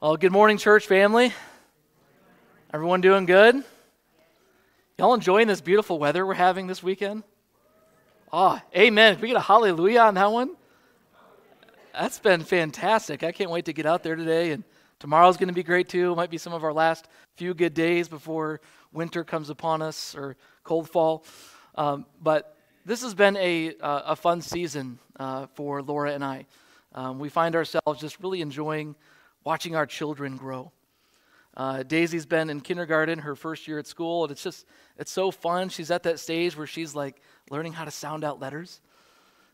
Well, good morning, church family. Everyone doing good? Y'all enjoying this beautiful weather we're having this weekend? Oh, amen. Can we get a hallelujah on that one? That's been fantastic. I can't wait to get out there today, and tomorrow's going to be great too. It might be some of our last few good days before winter comes upon us or cold fall. But this has been a fun season for Laura and I. We find ourselves just really enjoying watching our children grow. Daisy's been in kindergarten, her first year at school, and it's so fun. She's at that stage where she's like learning how to sound out letters.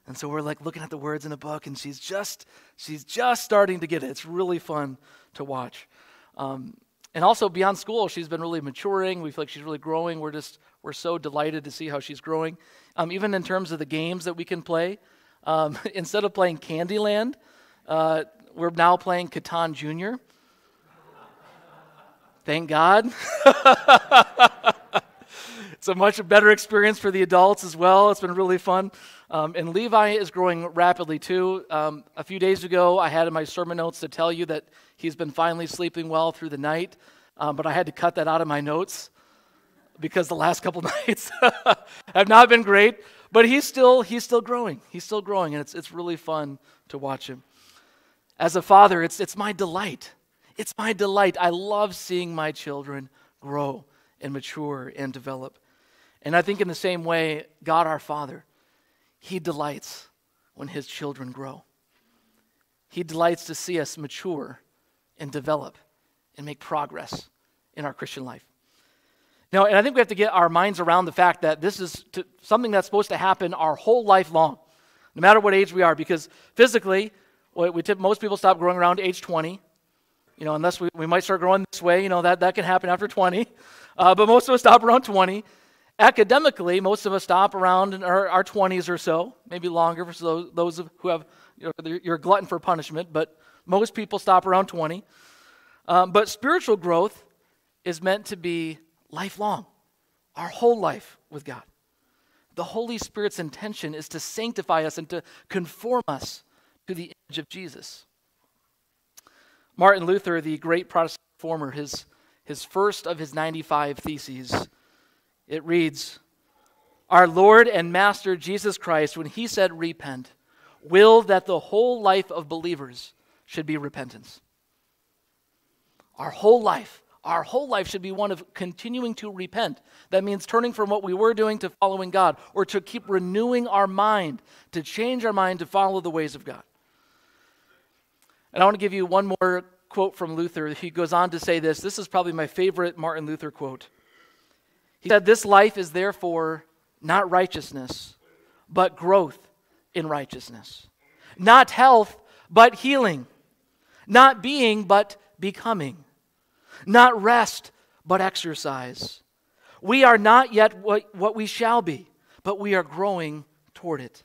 And so we're like looking at the words in a book, and she's just starting to get it. It's really fun to watch. And also beyond school, she's been really maturing. We feel like she's really growing. We're so delighted to see how she's growing. Even in terms of the games that we can play, instead of playing Candyland, we're now playing Catan Jr. Thank God. It's a much better experience for the adults as well. It's been really fun. And Levi is growing rapidly too. A few days ago, I had in my sermon notes to tell you that he's been finally sleeping well through the night, but I had to cut that out of my notes because the last couple nights have not been great. But he's still growing. He's still growing, and it's really fun to watch him. As a father, it's my delight. It's my delight. I love seeing my children grow and mature and develop. And I think in the same way, God our Father, He delights when His children grow. He delights to see us mature and develop and make progress in our Christian life. Now, and I think we have to get our minds around the fact that this is something that's supposed to happen our whole life long, no matter what age we are, because physically, most people stop growing around age 20, you know, unless we might start growing this way, you know, that can happen after 20, but most of us stop around 20. Academically, most of us stop around in our 20s or so, maybe longer for those who have, you know, you're a glutton for punishment, but most people stop around 20. But spiritual growth is meant to be lifelong, our whole life with God. The Holy Spirit's intention is to sanctify us and to conform us to the image of Jesus. Martin Luther, the great Protestant reformer, his first of his 95 theses, it reads, "Our Lord and Master Jesus Christ, when he said repent, willed that the whole life of believers should be repentance." Our whole life should be one of continuing to repent. That means turning from what we were doing to following God, or to keep renewing our mind, to change our mind to follow the ways of God. And I want to give you one more quote from Luther. He goes on to say this. This is probably my favorite Martin Luther quote. He said, "This life is therefore not righteousness, but growth in righteousness. Not health, but healing. Not being, but becoming. Not rest, but exercise. We are not yet what we shall be, but we are growing toward it.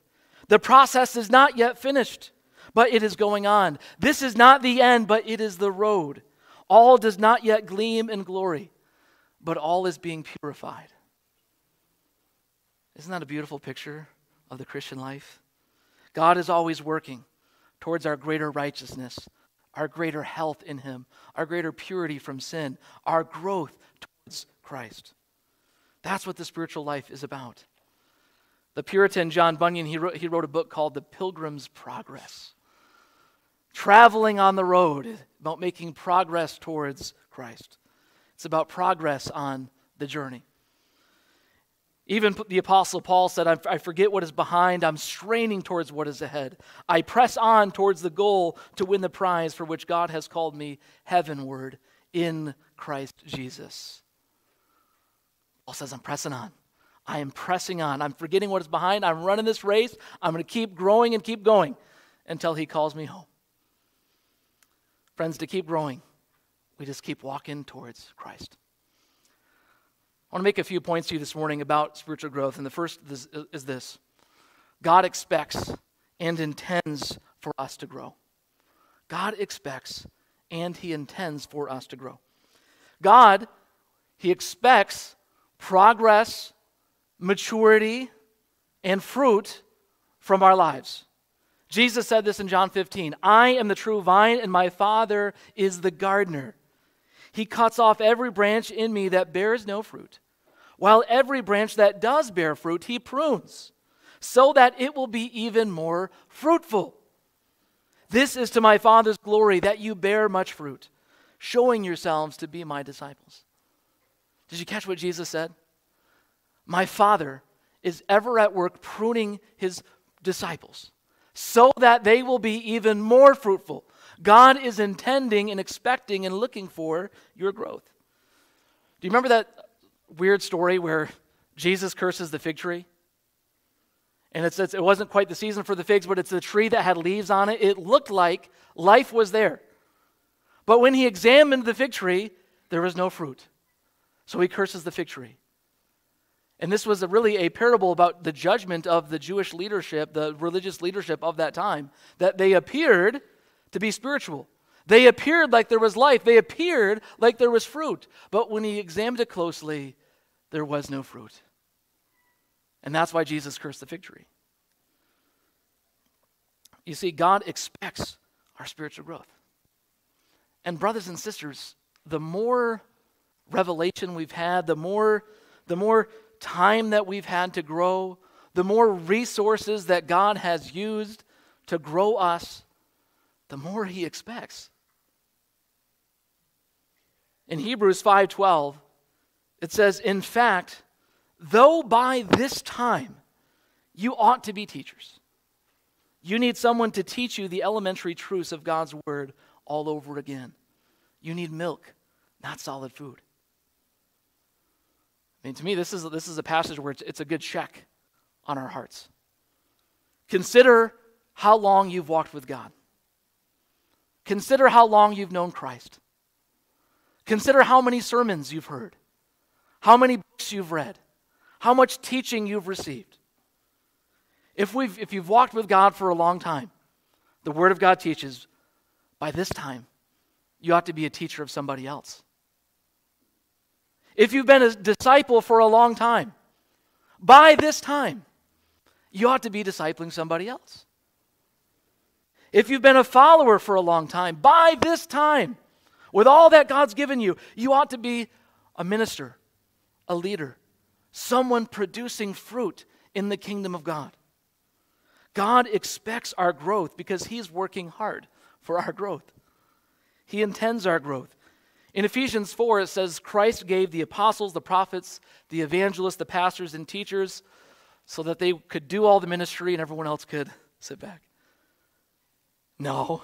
The process is not yet finished, but it is going on. This is not the end, but it is the road. All does not yet gleam in glory, but all is being purified." Isn't that a beautiful picture of the Christian life? God is always working towards our greater righteousness, our greater health in Him, our greater purity from sin, our growth towards Christ. That's what the spiritual life is about. The Puritan John Bunyan, he wrote a book called The Pilgrim's Progress. Traveling on the road, about making progress towards Christ. It's about progress on the journey. Even the Apostle Paul said, "I forget what is behind, I'm straining towards what is ahead. I press on towards the goal to win the prize for which God has called me heavenward in Christ Jesus." Paul says, "I'm pressing on. I am pressing on. I'm forgetting what is behind. I'm running this race. I'm going to keep growing and keep going until He calls me home." Friends, to keep growing, we just keep walking towards Christ. I want to make a few points to you this morning about spiritual growth. And the first is this: God expects and intends for us to grow. God expects and He intends for us to grow. God, He expects progress, maturity, and fruit from our lives. Jesus said this in John 15, "I am the true vine, and my Father is the gardener. He cuts off every branch in me that bears no fruit, while every branch that does bear fruit, he prunes, so that it will be even more fruitful. This is to my Father's glory, that you bear much fruit, showing yourselves to be my disciples." Did you catch what Jesus said? My Father is ever at work pruning his disciples so that they will be even more fruitful. God is intending and expecting and looking for your growth. Do you remember that weird story where Jesus curses the fig tree? And it wasn't quite the season for the figs, but it's the tree that had leaves on it. It looked like life was there. But when he examined the fig tree, there was no fruit. So he curses the fig tree. And this was really a parable about the judgment of the Jewish leadership, the religious leadership of that time, that they appeared to be spiritual. They appeared like there was life. They appeared like there was fruit. But when he examined it closely, there was no fruit. And that's why Jesus cursed the fig tree. You see, God expects our spiritual growth. And brothers and sisters, the more revelation we've had, the more time that we've had to grow, the more resources that God has used to grow us, the more he expects. In Hebrews 5:12, it says, "In fact, though by this time you ought to be teachers, you need someone to teach you the elementary truths of God's word all over again. You need milk, not solid food." I mean, to me, this is a passage where it's a good check on our hearts. Consider how long you've walked with God. Consider how long you've known Christ. Consider how many sermons you've heard, how many books you've read, how much teaching you've received. If you've walked with God for a long time, the Word of God teaches, by this time, you ought to be a teacher of somebody else. If you've been a disciple for a long time, by this time, you ought to be discipling somebody else. If you've been a follower for a long time, by this time, with all that God's given you, you ought to be a minister, a leader, someone producing fruit in the kingdom of God. God expects our growth because he's working hard for our growth. He intends our growth. In Ephesians 4, it says, "Christ gave the apostles, the prophets, the evangelists, the pastors, and teachers so that they could do all the ministry and everyone else could sit back." No.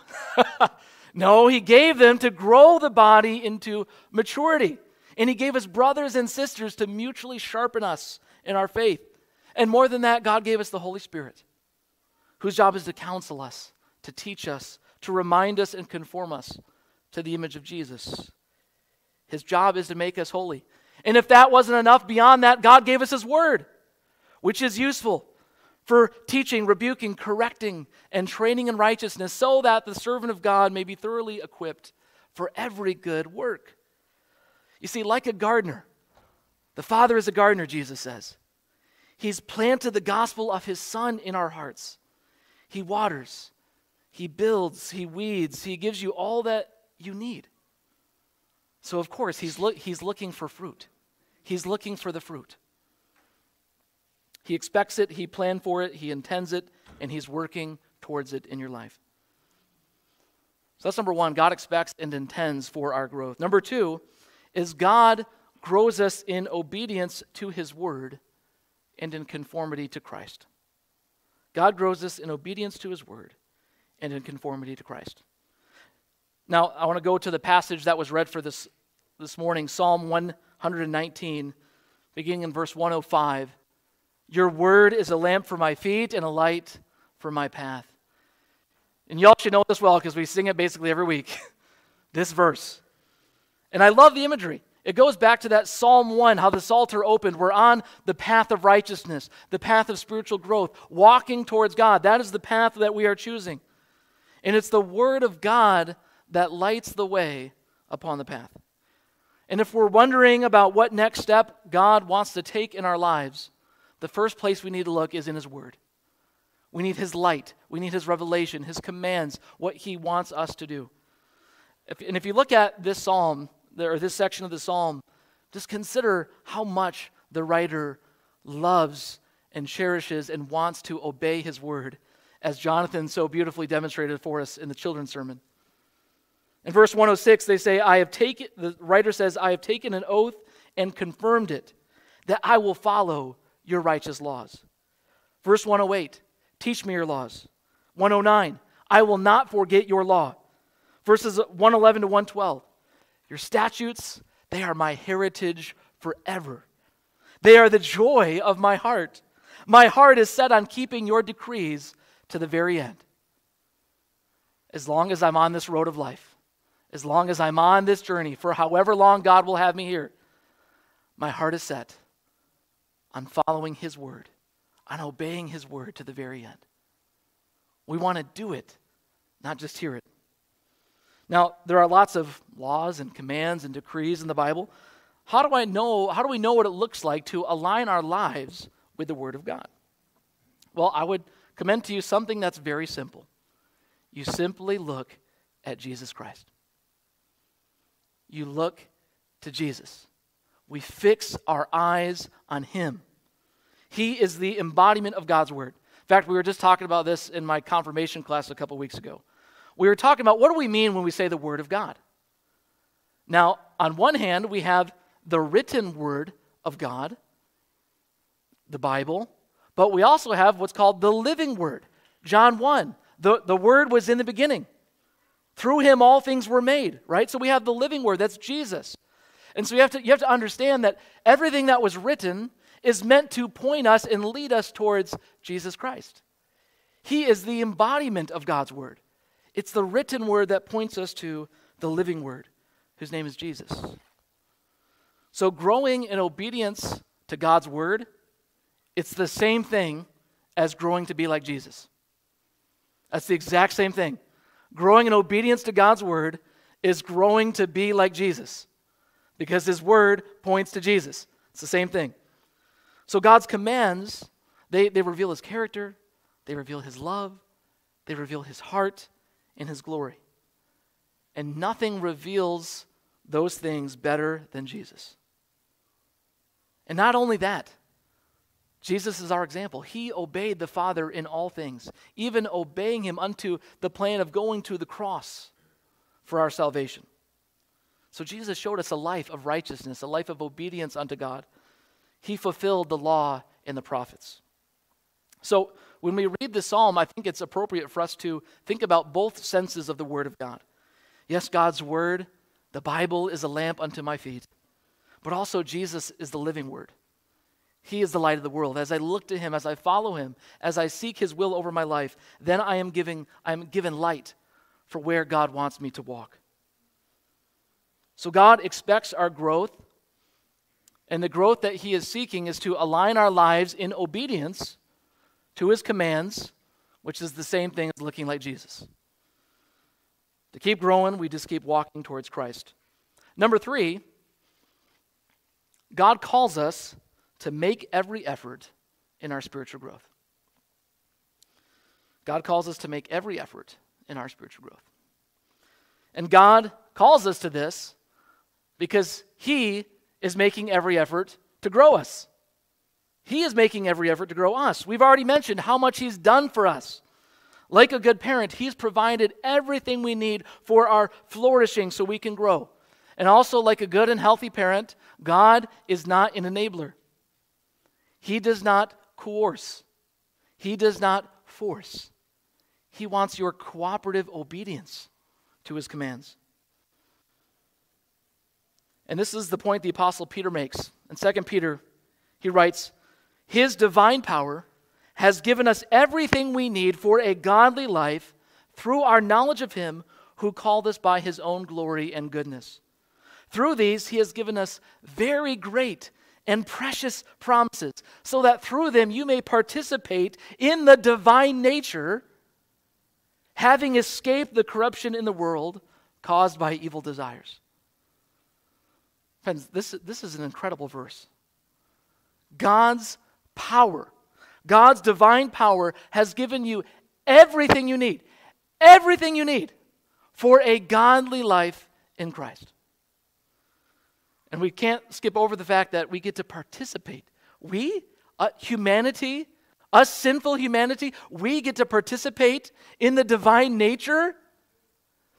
No, he gave them to grow the body into maturity. And he gave us brothers and sisters to mutually sharpen us in our faith. And more than that, God gave us the Holy Spirit, whose job is to counsel us, to teach us, to remind us and conform us to the image of Jesus. His job is to make us holy. And if that wasn't enough, beyond that, God gave us his word, which is useful for teaching, rebuking, correcting, and training in righteousness, so that the servant of God may be thoroughly equipped for every good work. You see, like a gardener, the Father is a gardener, Jesus says. He's planted the gospel of his Son in our hearts. He waters, he builds, he weeds, he gives you all that you need. So of course, he's looking for fruit. He's looking for the fruit. He expects it, he planned for it, he intends it, and he's working towards it in your life. So that's number one, God expects and intends for our growth. Number two is God grows us in obedience to his word and in conformity to Christ. God grows us in obedience to his word and in conformity to Christ. Now, I want to go to the passage that was read for this morning, Psalm 119, beginning in verse 105. "Your word is a lamp for my feet and a light for my path." And y'all should know this well because we sing it basically every week, this verse. And I love the imagery. It goes back to that Psalm 1, how the Psalter opened. We're on the path of righteousness, the path of spiritual growth, walking towards God. That is the path that we are choosing. And it's the word of God that lights the way upon the path. And if we're wondering about what next step God wants to take in our lives, the first place we need to look is in his word. We need his light. We need his revelation, his commands, what he wants us to do. And if you look at this psalm, or this section of the psalm, just consider how much the writer loves and cherishes and wants to obey his word, as Jonathan so beautifully demonstrated for us in the children's sermon. In verse 106, they say, the writer says, I have taken an oath and confirmed it, that I will follow your righteous laws. Verse 108, teach me your laws. 109, I will not forget your law. Verses 111 to 112, your statutes, they are my heritage forever. They are the joy of my heart. My heart is set on keeping your decrees to the very end. As long as I'm on this road of life, as long as I'm on this journey, for however long God will have me here, my heart is set on following his word, on obeying his word to the very end. We want to do it, not just hear it. Now, there are lots of laws and commands and decrees in the Bible. How do we know what it looks like to align our lives with the word of God? Well, I would commend to you something that's very simple. You simply look at Jesus Christ. You look to Jesus. We fix our eyes on him. He is the embodiment of God's word. In fact, we were just talking about this in my confirmation class a couple weeks ago. We were talking about what do we mean when we say the word of God? Now, on one hand, we have the written word of God, the Bible, but we also have what's called the living word. John 1, the word was in the beginning. Through him all things were made, right? So we have the living word, that's Jesus. And so you have to understand that everything that was written is meant to point us and lead us towards Jesus Christ. He is the embodiment of God's word. It's the written word that points us to the living word, whose name is Jesus. So growing in obedience to God's word, it's the same thing as growing to be like Jesus. That's the exact same thing. Growing in obedience to God's word is growing to be like Jesus, because his word points to Jesus. It's the same thing. So God's commands, they reveal his character, they reveal his love, they reveal his heart and his glory. And nothing reveals those things better than Jesus. And not only that, Jesus is our example. He obeyed the Father in all things, even obeying him unto the plan of going to the cross for our salvation. So Jesus showed us a life of righteousness, a life of obedience unto God. He fulfilled the law and the prophets. So when we read this psalm, I think it's appropriate for us to think about both senses of the word of God. Yes, God's word, the Bible, is a lamp unto my feet, but also Jesus is the living word. He is the light of the world. As I look to him, as I follow him, as I seek his will over my life, then I am given light for where God wants me to walk. So God expects our growth, and the growth that he is seeking is to align our lives in obedience to his commands, which is the same thing as looking like Jesus. To keep growing, we just keep walking towards Christ. Number 3, God calls us to make every effort in our spiritual growth. God calls us to make every effort in our spiritual growth. And God calls us to this because he is making every effort to grow us. He is making every effort to grow us. We've already mentioned how much he's done for us. Like a good parent, he's provided everything we need for our flourishing so we can grow. And also, like a good and healthy parent, God is not an enabler. He does not coerce. He does not force. He wants your cooperative obedience to his commands. And this is the point the Apostle Peter makes. In 2 Peter, he writes, his divine power has given us everything we need for a godly life through our knowledge of him who called us by his own glory and goodness. Through these, he has given us very great and precious promises, so that through them you may participate in the divine nature, having escaped the corruption in the world caused by evil desires. Friends, this is an incredible verse. God's power, God's divine power has given you everything you need. Everything you need for a godly life in Christ. And we can't skip over the fact that we get to participate. Humanity, us sinful humanity, we get to participate in the divine nature.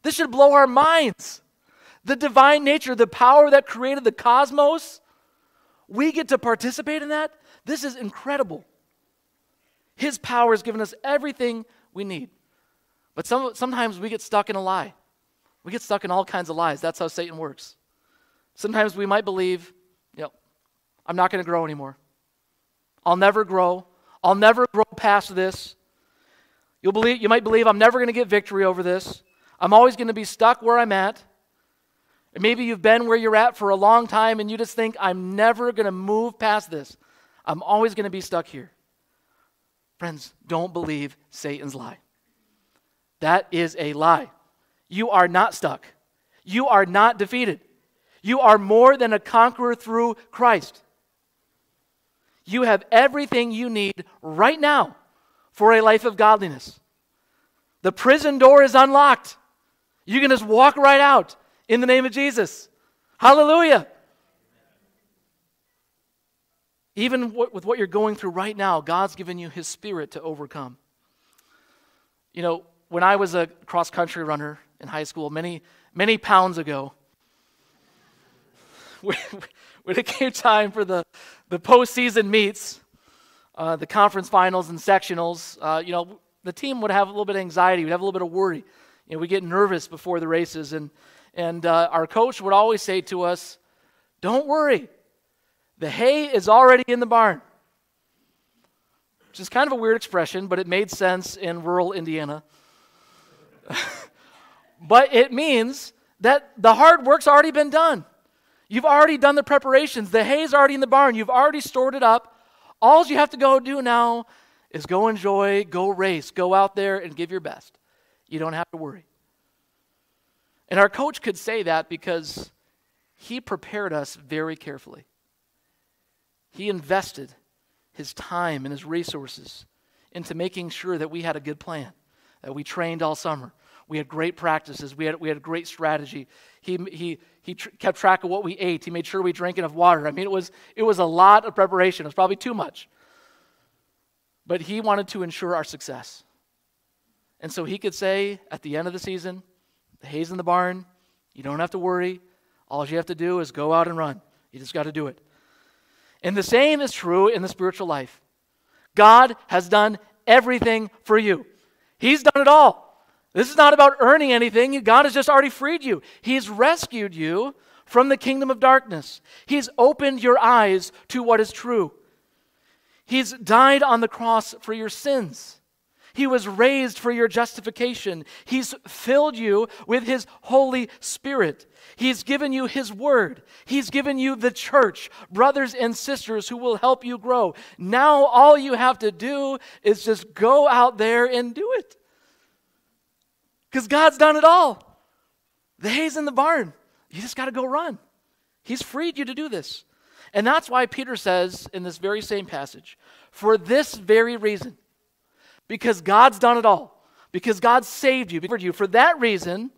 This should blow our minds. The divine nature, the power that created the cosmos, we get to participate in that. This is incredible. His power has given us everything we need. But sometimes we get stuck in a lie. We get stuck in all kinds of lies. That's how Satan works. Sometimes we might believe, I'm not going to grow anymore. I'll never grow. I'll never grow past this. You might believe I'm never going to get victory over this. I'm always going to be stuck where I'm at. And maybe you've been where you're at for a long time and you just think, I'm never going to move past this. I'm always going to be stuck here. Friends, don't believe Satan's lie. That is a lie. You are not stuck. You are not defeated. You are more than a conqueror through Christ. You have everything you need right now for a life of godliness. The prison door is unlocked. You can just walk right out in the name of Jesus. Hallelujah. Even with what you're going through right now, God's given you His Spirit to overcome. When I was a cross-country runner in high school many, many pounds ago, when it came time for the postseason meets, the conference finals and sectionals, the team would have a little bit of anxiety. We'd have a little bit of worry. We get nervous before the races. And our coach would always say to us, don't worry. The hay is already in the barn. Which is kind of a weird expression, but it made sense in rural Indiana. But it means that the hard work's already been done. You've already done the preparations. The hay's already in the barn. You've already stored it up. All you have to go do now is go enjoy, go race, go out there and give your best. You don't have to worry. And our coach could say that because he prepared us very carefully. He invested his time and his resources into making sure that we had a good plan. We trained all summer. We had great practices. We had great strategy. He kept track of what we ate. He made sure we drank enough water. It was a lot of preparation. It was probably too much. But he wanted to ensure our success. And so he could say at the end of the season, the hay's in the barn. You don't have to worry. All you have to do is go out and run. You just got to do it. And the same is true in the spiritual life. God has done everything for you. He's done it all. This is not about earning anything. God has just already freed you. He's rescued you from the kingdom of darkness. He's opened your eyes to what is true. He's died on the cross for your sins. He was raised for your justification. He's filled you with His Holy Spirit. He's given you His Word. He's given you the church, brothers and sisters who will help you grow. Now all you have to do is just go out there and do it. Because God's done it all. The hay's in the barn. You just got to go run. He's freed you to do this. And that's why Peter says in this very same passage, for this very reason, because God's done it all, because God saved you, for that reason,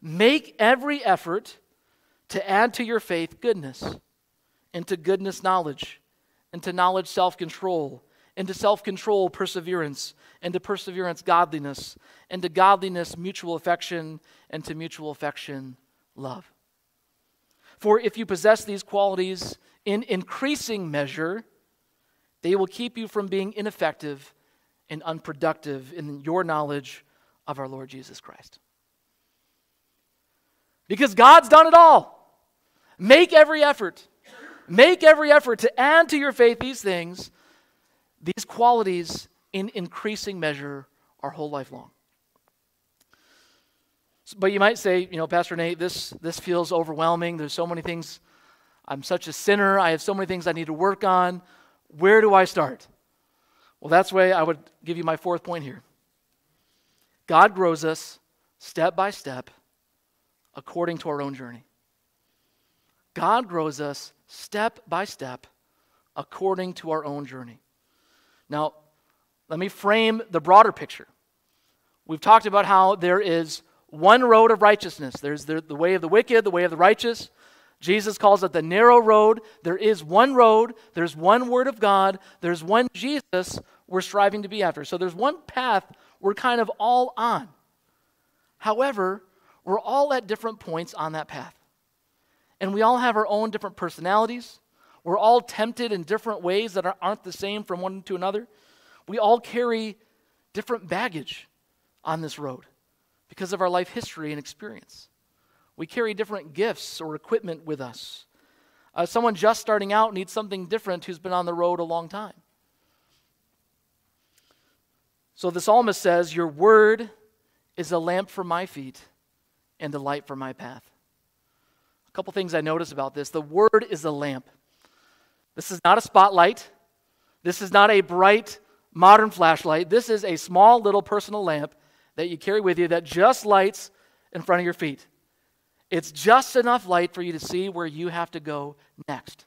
make every effort to add to your faith goodness, and to goodness knowledge, and to knowledge self-control, and to self-control, perseverance, and to perseverance, godliness, and to godliness, mutual affection, and to mutual affection, love. For if you possess these qualities in increasing measure, they will keep you from being ineffective and unproductive in your knowledge of our Lord Jesus Christ. Because God's done it all. Make every effort. Make every effort to add to your faith these things. These qualities in increasing measure our whole life long. But you might say, Pastor Nate, this feels overwhelming. There's so many things. I'm such a sinner. I have so many things I need to work on. Where do I start? Well, that's why I would give you my fourth point here. God grows us step by step according to our own journey. God grows us step by step according to our own journey. Now, let me frame the broader picture. We've talked about how there is one road of righteousness. There's the way of the wicked, the way of the righteous. Jesus calls it the narrow road. There is one road. There's one word of God. There's one Jesus we're striving to be after. So there's one path we're kind of all on. However, we're all at different points on that path. And we all have our own different personalities. We're all tempted in different ways that aren't the same from one to another. We all carry different baggage on this road because of our life history and experience. We carry different gifts or equipment with us. Someone just starting out needs something different who's been on the road a long time. So the psalmist says, "Your word is a lamp for my feet and a light for my path." A couple things I notice about this. The word is a lamp. This is not a spotlight. This is not a bright modern flashlight. This is a small little personal lamp that you carry with you that just lights in front of your feet. It's just enough light for you to see where you have to go next.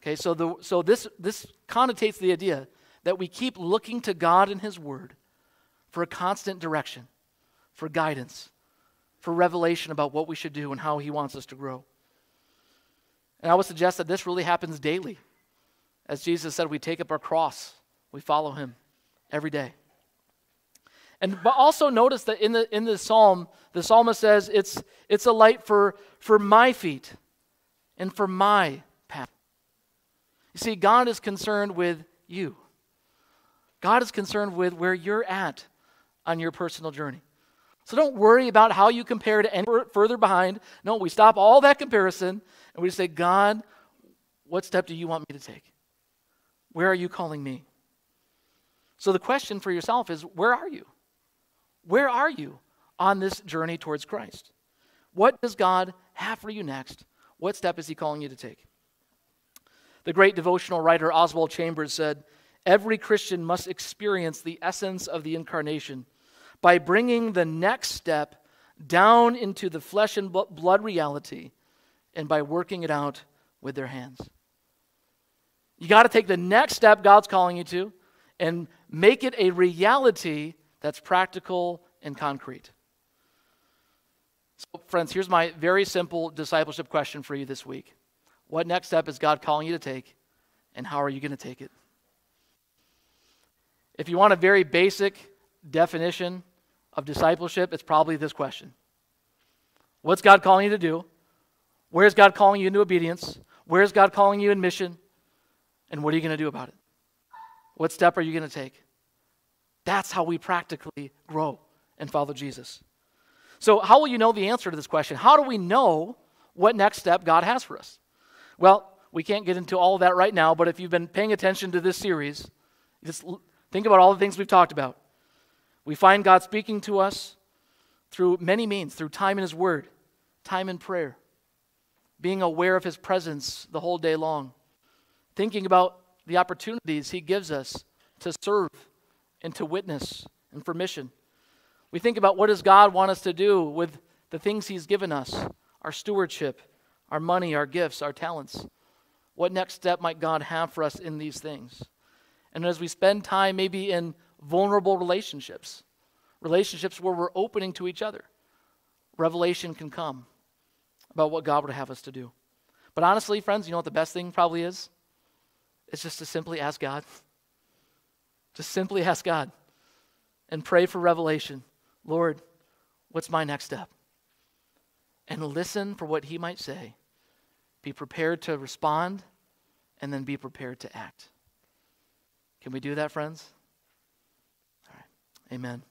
Okay, so this connotates the idea that we keep looking to God and His Word for a constant direction, for guidance, for revelation about what we should do and how He wants us to grow. And I would suggest that this really happens daily. As Jesus said, we take up our cross. We follow Him every day. But also notice that in the psalm, the psalmist says it's a light for my feet and for my path. You see, God is concerned with you. God is concerned with where you're at on your personal journey. So don't worry about how you compare to anyone further behind. No, we stop all that comparison and we just say, God, what step do you want me to take? Where are you calling me? So the question for yourself is, where are you? Where are you on this journey towards Christ? What does God have for you next? What step is He calling you to take? The great devotional writer Oswald Chambers said, "Every Christian must experience the essence of the incarnation by bringing the next step down into the flesh and blood reality and by working it out with their hands." You got to take the next step God's calling you to and make it a reality that's practical and concrete. So, friends, here's my very simple discipleship question for you this week. What next step is God calling you to take, and how are you going to take it? If you want a very basic definition of discipleship, it's probably this question. What's God calling you to do? Where is God calling you into obedience? Where is God calling you in mission? And what are you going to do about it? What step are you going to take? That's how we practically grow and follow Jesus. So how will you know the answer to this question? How do we know what next step God has for us? Well, we can't get into all of that right now, but if you've been paying attention to this series, just think about all the things we've talked about. We find God speaking to us through many means, through time in His Word, time in prayer, being aware of His presence the whole day long, thinking about the opportunities He gives us to serve and to witness and for mission. We think about what does God want us to do with the things He's given us, our stewardship, our money, our gifts, our talents. What next step might God have for us in these things? And as we spend time maybe in vulnerable relationships, relationships where we're opening to each other, revelation can come about what God would have us to do. But honestly, friends, you know what the best thing probably is? It's just to simply ask God. Just simply ask God and pray for revelation. Lord, what's my next step? And listen for what He might say. Be prepared to respond and then be prepared to act. Can we do that, friends? All right. Amen.